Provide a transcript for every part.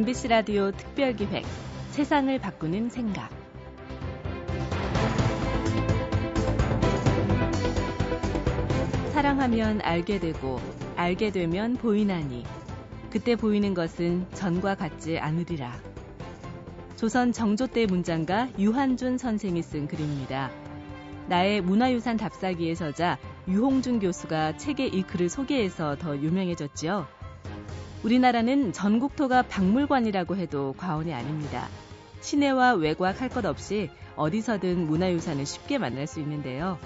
MBC 라디오 특별기획 세상을 바꾸는 생각. 사랑하면 알게 되고 알게 되면 보이나니 그때 보이는 것은 전과 같지 않으리라. 조선 정조 때 문장가 유한준 선생이 쓴 글입니다. 나의 문화유산 답사기의 저자 유홍준 교수가 책의 이 글을 소개해서 더 유명해졌지요. 우리나라는 전국토가 박물관이라고 해도 과언이 아닙니다. 시내와 외곽 할 것 없이 어디서든 문화유산을 쉽게 만날 수 있는데요.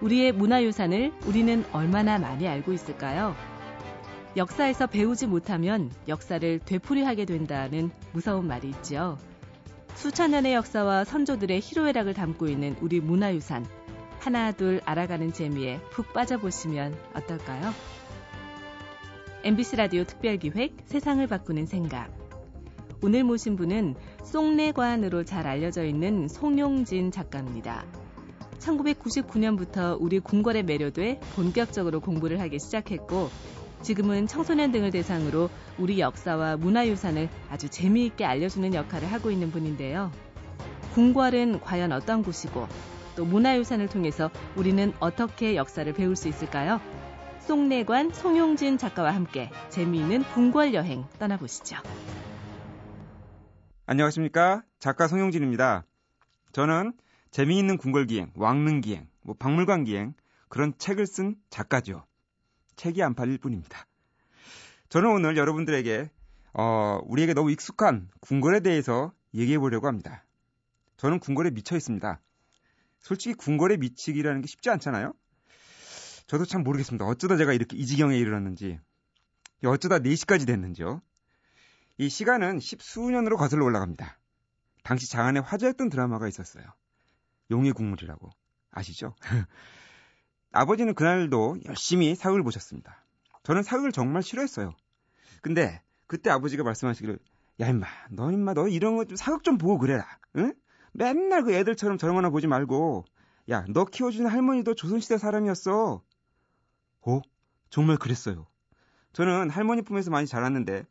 우리의 문화유산을 우리는 얼마나 많이 알고 있을까요? 역사에서 배우지 못하면 역사를 되풀이하게 된다는 무서운 말이 있지요. 수천 년의 역사와 선조들의 희로애락을 담고 있는 우리 문화유산, 하나 둘 알아가는 재미에 푹 빠져보시면 어떨까요? MBC 라디오 특별기획 세상을 바꾸는 생각. 오늘 모신 분은 송내관으로 잘 알려져 있는 송용진 작가입니다. 1999년부터 우리 궁궐에 매료돼 본격적으로 공부를 하기 시작했고, 지금은 청소년 등을 대상으로 우리 역사와 문화유산을 아주 재미있게 알려주는 역할을 하고 있는 분인데요. 궁궐은 과연 어떤 곳이고 또 문화유산을 통해서 우리는 어떻게 역사를 배울 수 있을까요? 송내관 송용진 작가와 함께 재미있는 궁궐 여행 떠나보시죠. 안녕하십니까. 작가 송용진입니다. 저는 재미있는 궁궐기행, 왕릉기행, 박물관기행 그런 책을 쓴 작가죠. 책이 안 팔릴 뿐입니다. 저는 오늘 여러분들에게 우리에게 너무 익숙한 궁궐에 대해서 얘기해 보려고 합니다. 저는 궁궐에 미쳐 있습니다. 솔직히 궁궐에 미치기라는 게 쉽지 않잖아요. 저도 참 모르겠습니다. 어쩌다 제가 이렇게 이 지경에 이르렀는지, 어쩌다 4시까지 됐는지요. 이 시간은 10수년으로 거슬러 올라갑니다. 당시 장안에 화제였던 드라마가 있었어요. 용의 국물이라고 아시죠? 아버지는 그날도 열심히 사극을 보셨습니다. 저는 사극을 정말 싫어했어요. 근데 그때 아버지가 말씀하시기를, 야 임마 너 이런 거 좀 사극 좀 보고 그래라. 응? 맨날 그 애들처럼 저런 거나 보지 말고, 야 너 키워주는 할머니도 조선시대 사람이었어. 오? 정말 그랬어요. 저는 할머니 품에서 많이 자랐는데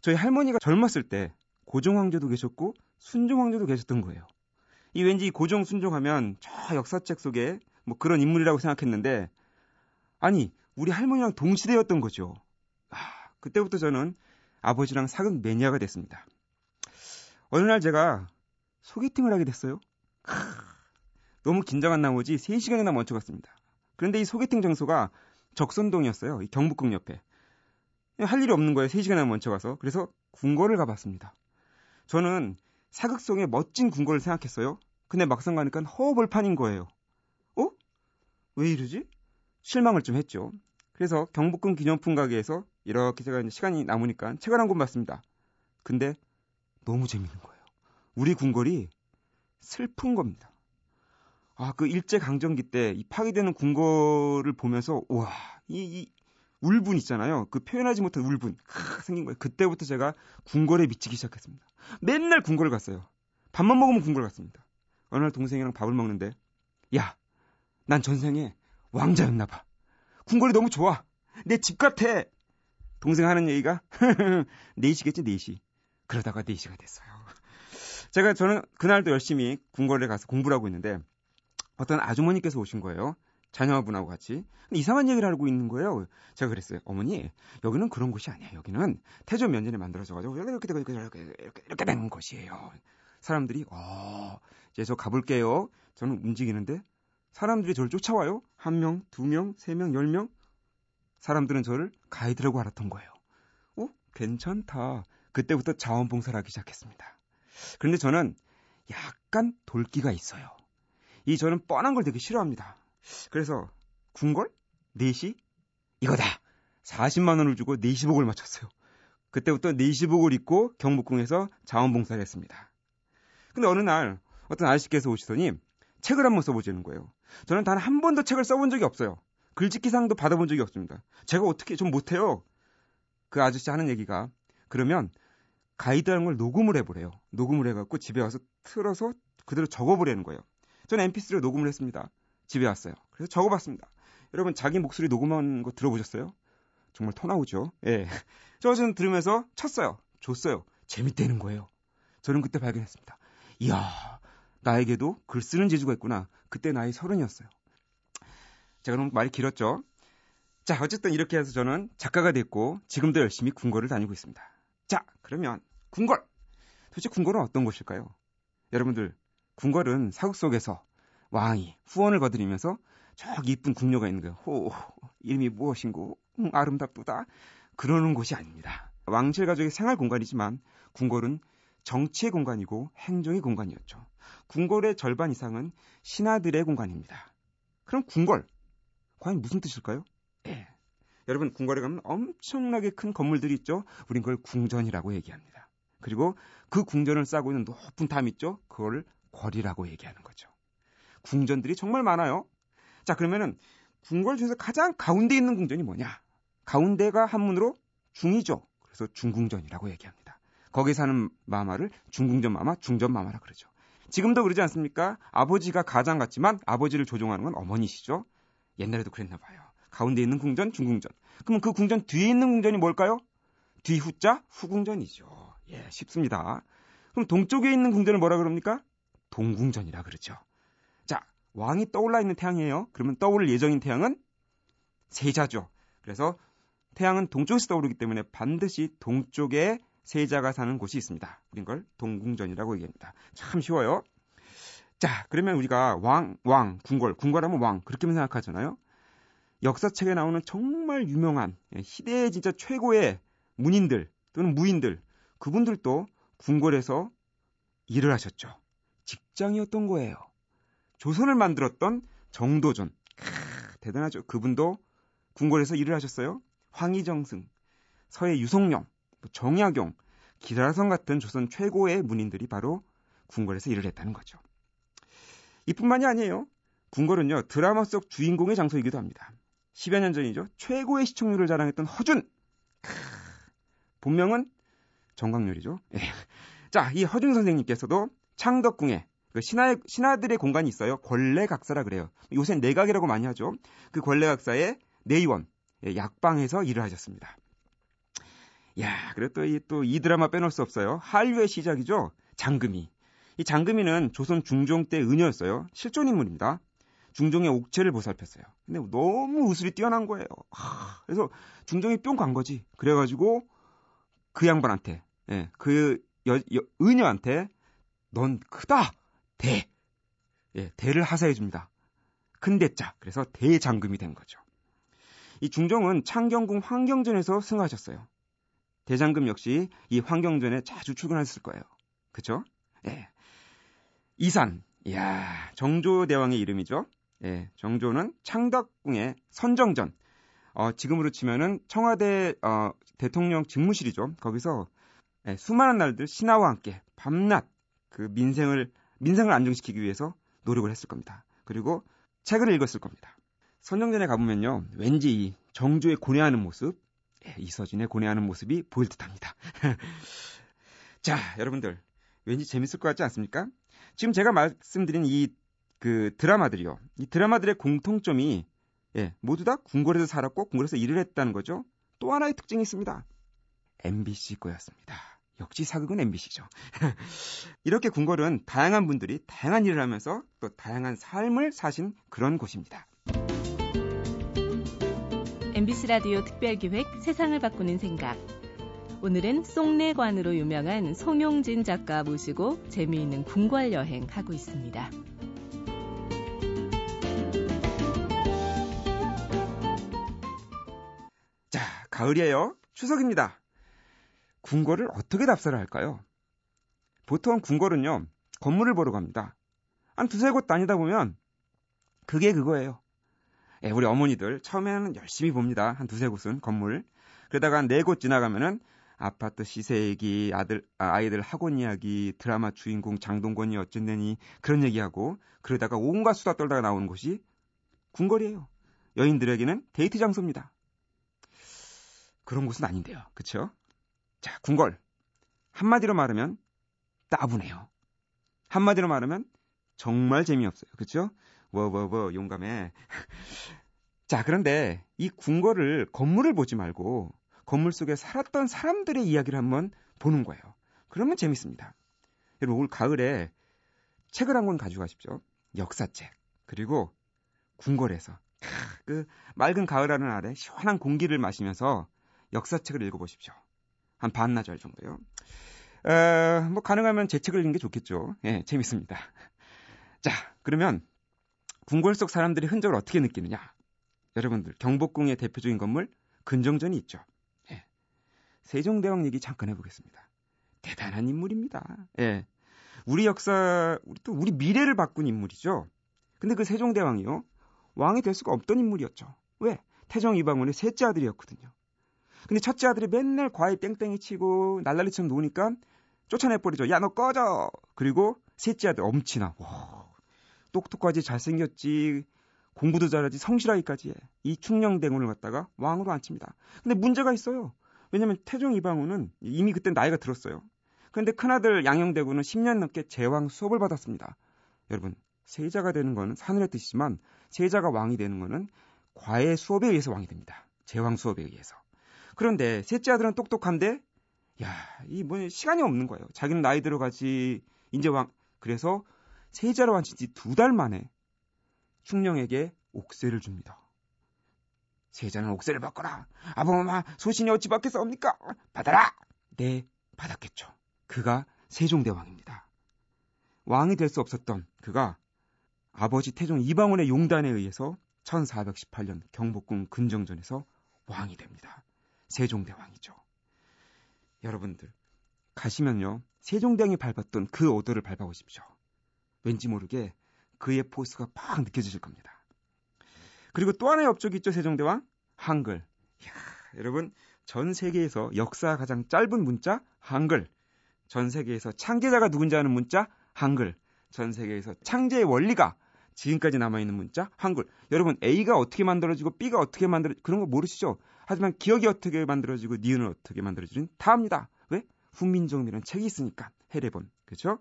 저희 할머니가 젊었을 때 고종황제도 계셨고 순종황제도 계셨던 거예요. 이 왠지 고종 순종하면 저 역사책 속에 그런 인물이라고 생각했는데, 아니 우리 할머니랑 동시대였던 거죠. 그때부터 저는 아버지랑 사극 매니아가 됐습니다. 어느 날 제가 소개팅을 하게 됐어요. 너무 긴장한 나머지 3시간이나 먼저 갔습니다. 그런데 이 소개팅 장소가 적선동이었어요. 이 경복궁 옆에. 할 일이 없는 거예요. 3시간이나 먼저 가서. 그래서 궁궐을 가봤습니다. 저는 사극 속의 멋진 궁궐을 생각했어요. 근데 막상 가니까 허허벌판인 거예요. 왜 이러지? 실망을 좀 했죠. 그래서 경복궁 기념품 가게에서 이렇게 제가 이제 시간이 남으니까 책을 한 권 봤습니다. 근데 너무 재밌는 거예요. 우리 궁궐이 슬픈 겁니다. 그 일제강점기 때 이 파괴되는 궁궐을 보면서, 우와, 이 울분 있잖아요. 그 표현하지 못한 울분 생긴 거예요. 그때부터 제가 궁궐에 미치기 시작했습니다. 맨날 궁궐 갔어요. 밥만 먹으면 궁궐 갔습니다. 어느 날 동생이랑 밥을 먹는데, 야, 난 전생에 왕자였나 봐. 궁궐이 너무 좋아. 내 집 같아. 동생 하는 얘기가 4시겠지 4시. 그러다가 4시가 됐어요. 저는 그날도 열심히 궁궐에 가서 공부를 하고 있는데 어떤 아주머니께서 오신 거예요. 자녀분하고 같이. 근데 이상한 얘기를 하고 있는 거예요. 제가 그랬어요. 어머니, 여기는 그런 곳이 아니야. 여기는 태조 면전에 만들어져가지고 이렇게 된 곳이에요. 사람들이 이제 저 가볼게요. 저는 움직이는데 사람들이 저를 쫓아와요. 1명, 2명, 3명, 10명. 사람들은 저를 가이드라고 알았던 거예요. 괜찮다. 그때부터 자원봉사를 하기 시작했습니다. 그런데 저는 약간 돌기가 있어요. 저는 뻔한 걸 되게 싫어합니다. 그래서 궁궐? 4시? 이거다! 40만 원을 주고 4시복을 맞췄어요. 그때부터 4시복을 입고 경복궁에서 자원봉사를 했습니다. 근데 어느 날 어떤 아저씨께서 오시더니 책을 한번 써보자는 거예요. 저는 단 한 번도 책을 써본 적이 없어요. 글짓기상도 받아본 적이 없습니다. 제가 어떻게 좀 못해요. 그 아저씨 하는 얘기가, 그러면 가이드라는 걸 녹음을 해보래요. 녹음을 해갖고 집에 와서 틀어서 그대로 적어보라는 거예요. 저는 mp3로 녹음을 했습니다. 집에 왔어요. 그래서 적어봤습니다. 여러분, 자기 목소리 녹음한 거 들어보셨어요? 정말 토 나오죠? 예. 저는 들으면서 쳤어요. 줬어요. 재밌다는 거예요. 저는 그때 발견했습니다. 이야, 나에게도 글 쓰는 재주가 있구나. 그때 나이 30이었어요. 자, 그럼 말이 길었죠. 자, 어쨌든 이렇게 해서 저는 작가가 됐고 지금도 열심히 궁궐을 다니고 있습니다. 자, 그러면 궁궐! 도대체 궁궐은 어떤 곳일까요? 여러분들, 궁궐은 사극 속에서 왕이 후원을 거드리면서 저기 이쁜 궁녀가 있는 거예요. 호, 이름이 무엇인고 아름답도다. 그러는 곳이 아닙니다. 왕실 가족의 생활 공간이지만 궁궐은 정치의 공간이고 행정의 공간이었죠. 궁궐의 절반 이상은 신하들의 공간입니다. 그럼 궁궐, 과연 무슨 뜻일까요? 예. 여러분, 궁궐에 가면 엄청나게 큰 건물들이 있죠. 우린 그걸 궁전이라고 얘기합니다. 그리고 그 궁전을 싸고 있는 높은 담 있죠. 그걸 궐이라고 얘기하는 거죠. 궁전들이 정말 많아요. 자, 그러면은 궁궐 중에서 가장 가운데 있는 궁전이 뭐냐? 가운데가 한문으로 중이죠. 그래서 중궁전이라고 얘기합니다. 거기 사는 마마를 중궁전 마마, 중전 마마라 그러죠. 지금도 그러지 않습니까? 아버지가 가장 같지만 아버지를 조종하는 건 어머니시죠. 옛날에도 그랬나 봐요. 가운데 있는 궁전, 중궁전. 그럼 그 궁전 뒤에 있는 궁전이 뭘까요? 뒤후자, 후궁전이죠. 예, 쉽습니다. 그럼 동쪽에 있는 궁전을 뭐라 그럽니까? 동궁전이라 그러죠. 자, 왕이 떠올라 있는 태양이에요. 그러면 떠오를 예정인 태양은 세자죠. 그래서 태양은 동쪽에서 떠오르기 때문에 반드시 동쪽에 세자가 사는 곳이 있습니다. 우린 걸 동궁전이라고 얘기합니다. 참 쉬워요. 자, 그러면 우리가 왕, 궁궐, 궁궐하면 왕 그렇게 생각하잖아요. 역사책에 나오는 정말 유명한 시대의 진짜 최고의 문인들 또는 무인들, 그분들도 궁궐에서 일을 하셨죠. 직장이었던 거예요. 조선을 만들었던 정도전, 대단하죠. 그분도 궁궐에서 일을 하셨어요. 황희 정승, 서해 유성룡, 정약용, 기라성 같은 조선 최고의 문인들이 바로 궁궐에서 일을 했다는 거죠. 이뿐만이 아니에요. 궁궐은요, 드라마 속 주인공의 장소이기도 합니다. 10여 년 전이죠. 최고의 시청률을 자랑했던 허준. 본명은 정광률이죠. 자, 이 허준 선생님께서도 창덕궁에 그 신하들의 공간이 있어요. 권례각사라 그래요. 요새 내각이라고 많이 하죠. 그 권례각사의 내의원, 약방에서 일을 하셨습니다. 야, 그래도 또 이 드라마 빼놓을 수 없어요. 한류의 시작이죠. 장금이. 이 장금이는 조선 중종 때 은여였어요. 실존 인물입니다. 중종의 옥체를 보살폈어요. 근데 너무 우술이 뛰어난 거예요. 그래서 중종이 뿅 간 거지. 그래가지고 그 양반한테, 은여한테 넌 크다, 대. 예, 대를 하사해 줍니다. 큰 대자. 그래서 대장금이 된 거죠. 이 중종은 창경궁 환경전에서 승하하셨어요. 대장금 역시 이 환경전에 자주 출근했을 거예요. 그렇죠? 예. 이산, 이야, 정조 대왕의 이름이죠. 예, 정조는 창덕궁의 선정전, 지금으로 치면은 청와대 대통령 집무실이죠. 거기서 수많은 날들 신하와 함께 밤낮 그 민생을 안정시키기 위해서 노력을 했을 겁니다. 그리고 책을 읽었을 겁니다. 선정전에 가보면요, 왠지 이 정조의 고뇌하는 모습, 이서진의 고뇌하는 모습이 보일 듯합니다. 자, 여러분들, 왠지 재밌을 것 같지 않습니까? 지금 제가 말씀드린 그 드라마들이요. 이 드라마들의 공통점이 모두 다 궁궐에서 살았고 궁궐에서 일을 했다는 거죠. 또 하나의 특징이 있습니다. MBC 거였습니다. 역시 사극은 MBC죠. 이렇게 궁궐은 다양한 분들이 다양한 일을 하면서 또 다양한 삶을 사신 그런 곳입니다. MBC 라디오 특별기획 세상을 바꾸는 생각. 오늘은 송내관으로 유명한 송용진 작가 모시고 재미있는 궁궐 여행 하고 있습니다. 자, 가을이에요. 추석입니다. 궁궐을 어떻게 답사를 할까요? 보통 궁궐은요, 건물을 보러 갑니다. 한 두세 곳 다니다 보면 그게 그거예요. 우리 어머니들 처음에는 열심히 봅니다. 한 두세 곳은 건물. 그러다가 한 네 곳 지나가면은 아파트 시세 얘기, 아이들 학원 이야기, 드라마 주인공 장동건이 어쨌느니 그런 얘기하고, 그러다가 온갖 수다 떨다가 나오는 곳이 궁궐이에요. 여인들에게는 데이트 장소입니다. 그런 곳은 아닌데요. 그렇죠? 자, 궁궐. 한마디로 말하면 따분해요. 한마디로 말하면 정말 재미없어요. 그렇죠? 용감해. 자, 그런데 이 궁궐을 건물을 보지 말고 건물 속에 살았던 사람들의 이야기를 한번 보는 거예요. 그러면 재밌습니다. 여러분 올 가을에 책을 한 권 가져가십시오. 역사책. 그리고 궁궐에서 그 맑은 가을하늘 아래 시원한 공기를 마시면서 역사책을 읽어보십시오. 한 반나절 정도요. 뭐 가능하면 제 책을 읽는 게 좋겠죠. 예, 재밌습니다. 자, 그러면 궁궐 속 사람들이 흔적을 어떻게 느끼느냐. 여러분들 경복궁의 대표적인 건물 근정전이 있죠. 예, 세종대왕 얘기 잠깐 해보겠습니다. 대단한 인물입니다. 예, 우리 역사, 또 우리 미래를 바꾼 인물이죠. 근데 그 세종대왕이요, 왕이 될 수가 없던 인물이었죠. 왜? 태종 이방원의 셋째 아들이었거든요. 근데 첫째 아들이 맨날 과외 땡땡이 치고 날라리처럼 노니까 쫓아내버리죠. 야, 너 꺼져! 그리고 셋째 아들 엄친아. 와, 똑똑하지, 잘생겼지, 공부도 잘하지, 성실하기까지 해. 이 충녕대군을 갖다가 왕으로 앉힙니다. 근데 문제가 있어요. 왜냐면 태종 이방원은 이미 그때 나이가 들었어요. 그런데 큰아들 양형대군은 10년 넘게 제왕 수업을 받았습니다. 여러분, 세자가 되는 거는 하늘의 뜻이지만 세자가 왕이 되는 거는 과외 수업에 의해서 왕이 됩니다. 제왕 수업에 의해서. 그런데 셋째 아들은 똑똑한데, 야, 이 뭐 시간이 없는 거예요. 자기는 나이 들어가지, 이제 왕. 그래서 세자로 앉힌 지 2달 만에 충녕에게 옥새를 줍니다. 세자는 옥새를 받거라. 아범마 소신이 어찌 받겠사옵니까? 받아라. 네, 받았겠죠. 그가 세종대왕입니다. 왕이 될 수 없었던 그가 아버지 태종 이방원의 용단에 의해서 1418년 경복궁 근정전에서 왕이 됩니다. 세종대왕이죠. 여러분들 가시면요, 세종대왕이 밟았던 그 오도를 밟아보십시오. 왠지 모르게 그의 포스가 팍 느껴지실 겁니다. 그리고 또 하나의 업적이 있죠, 세종대왕. 한글. 이야, 여러분 전 세계에서 역사 가장 짧은 문자 한글, 전 세계에서 창제자가 누군지 아는 문자 한글, 전 세계에서 창제의 원리가 지금까지 남아있는 문자 한글. 여러분 A가 어떻게 만들어지고 B가 어떻게 만들어지고 그런 거 모르시죠? 하지만 기억이 어떻게 만들어지고 니은은 어떻게 만들어지는 다 압니다. 왜? 훈민정음이라는 책이 있으니까. 해례본. 그렇죠?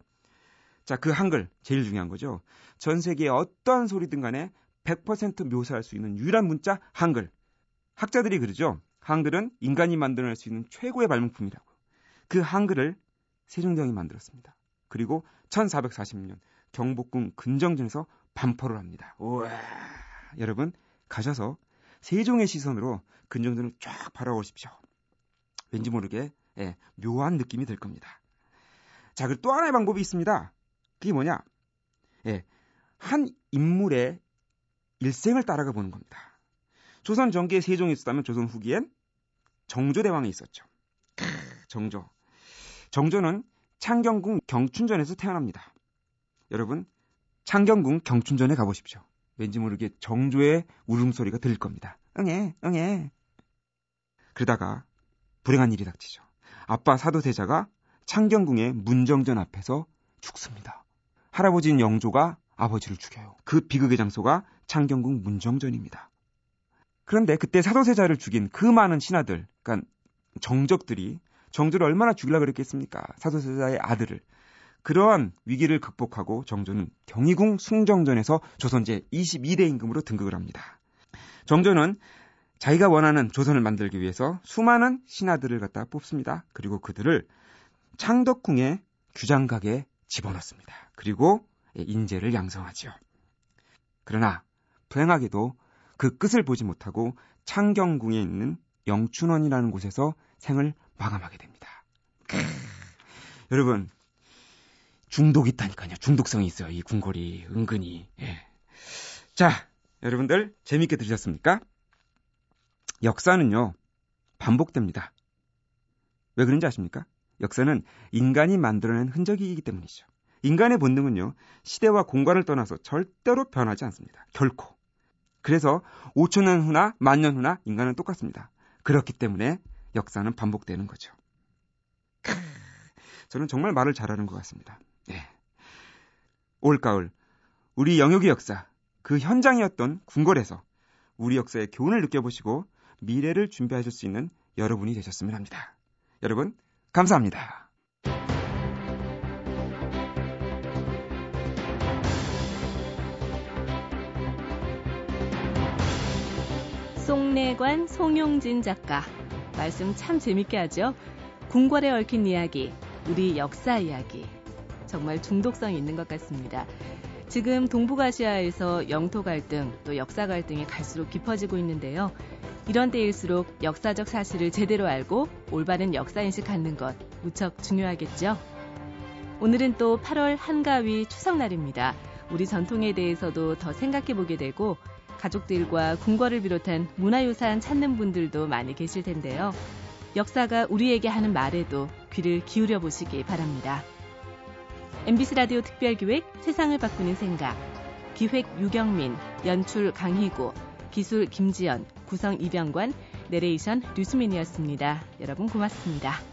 자, 그 한글 제일 중요한 거죠. 전 세계의 어떠한 소리든 간에 100% 묘사할 수 있는 유일한 문자 한글. 학자들이 그러죠. 한글은 인간이 만들어낼 수 있는 최고의 발명품이라고. 그 한글을 세종대왕이 만들었습니다. 그리고 1440년 경복궁 근정전에서 반포를 합니다. 우와. 여러분 가셔서 세종의 시선으로 근정전을 쫙 바라보십시오. 왠지 모르게, 예, 묘한 느낌이 들 겁니다. 자, 그리고 또 하나의 방법이 있습니다. 그게 뭐냐? 예, 한 인물의 일생을 따라가 보는 겁니다. 조선 전기에 세종이 있었다면 조선 후기엔 정조대왕이 있었죠. 정조. 정조는 창경궁 경춘전에서 태어납니다. 여러분 창경궁 경춘전에 가보십시오. 왠지 모르게 정조의 울음소리가 들릴 겁니다. 응애, 응애. 그러다가 불행한 일이 닥치죠. 아빠 사도세자가 창경궁의 문정전 앞에서 죽습니다. 할아버지인 영조가 아버지를 죽여요. 그 비극의 장소가 창경궁 문정전입니다. 그런데 그때 사도세자를 죽인 그 많은 신하들, 그러니까 정적들이 정조를 얼마나 죽이려고 그랬겠습니까? 사도세자의 아들을. 그러한 위기를 극복하고 정조는 경희궁 숭정전에서 조선제 22대 임금으로 등극을 합니다. 정조는 자기가 원하는 조선을 만들기 위해서 수많은 신하들을 갖다 뽑습니다. 그리고 그들을 창덕궁의 규장각에 집어넣습니다. 그리고 인재를 양성하지요. 그러나 불행하게도 그 끝을 보지 못하고 창경궁에 있는 영춘원이라는 곳에서 생을 마감하게 됩니다. 여러분 중독이 있다니까요. 중독성이 있어요. 이 궁궐이 은근히. 예. 자, 여러분들 재미있게 들으셨습니까? 역사는요, 반복됩니다. 왜 그런지 아십니까? 역사는 인간이 만들어낸 흔적이기 때문이죠. 인간의 본능은요, 시대와 공간을 떠나서 절대로 변하지 않습니다. 결코. 그래서 5,000년 후나 10,000년 후나 인간은 똑같습니다. 그렇기 때문에 역사는 반복되는 거죠. 저는 정말 말을 잘하는 것 같습니다. 예. 올가을 우리 영역의 역사, 그 현장이었던 궁궐에서 우리 역사의 교훈을 느껴보시고 미래를 준비하실 수 있는 여러분이 되셨으면 합니다. 여러분 감사합니다. 송내관 송용진 작가 말씀 참 재밌게 하죠. 궁궐에 얽힌 이야기 우리 역사 이야기. 정말 중독성이 있는 것 같습니다. 지금 동북아시아에서 영토 갈등, 또 역사 갈등이 갈수록 깊어지고 있는데요. 이런 때일수록 역사적 사실을 제대로 알고 올바른 역사인식 갖는 것 무척 중요하겠죠. 오늘은 또 8월 한가위 추석날입니다. 우리 전통에 대해서도 더 생각해보게 되고 가족들과 궁궐을 비롯한 문화유산 찾는 분들도 많이 계실 텐데요. 역사가 우리에게 하는 말에도 귀를 기울여 보시기 바랍니다. MBC 라디오 특별기획 세상을 바꾸는 생각, 기획 유경민, 연출 강희구, 기술 김지연, 구성 이병관, 내레이션 류수민이었습니다. 여러분 고맙습니다.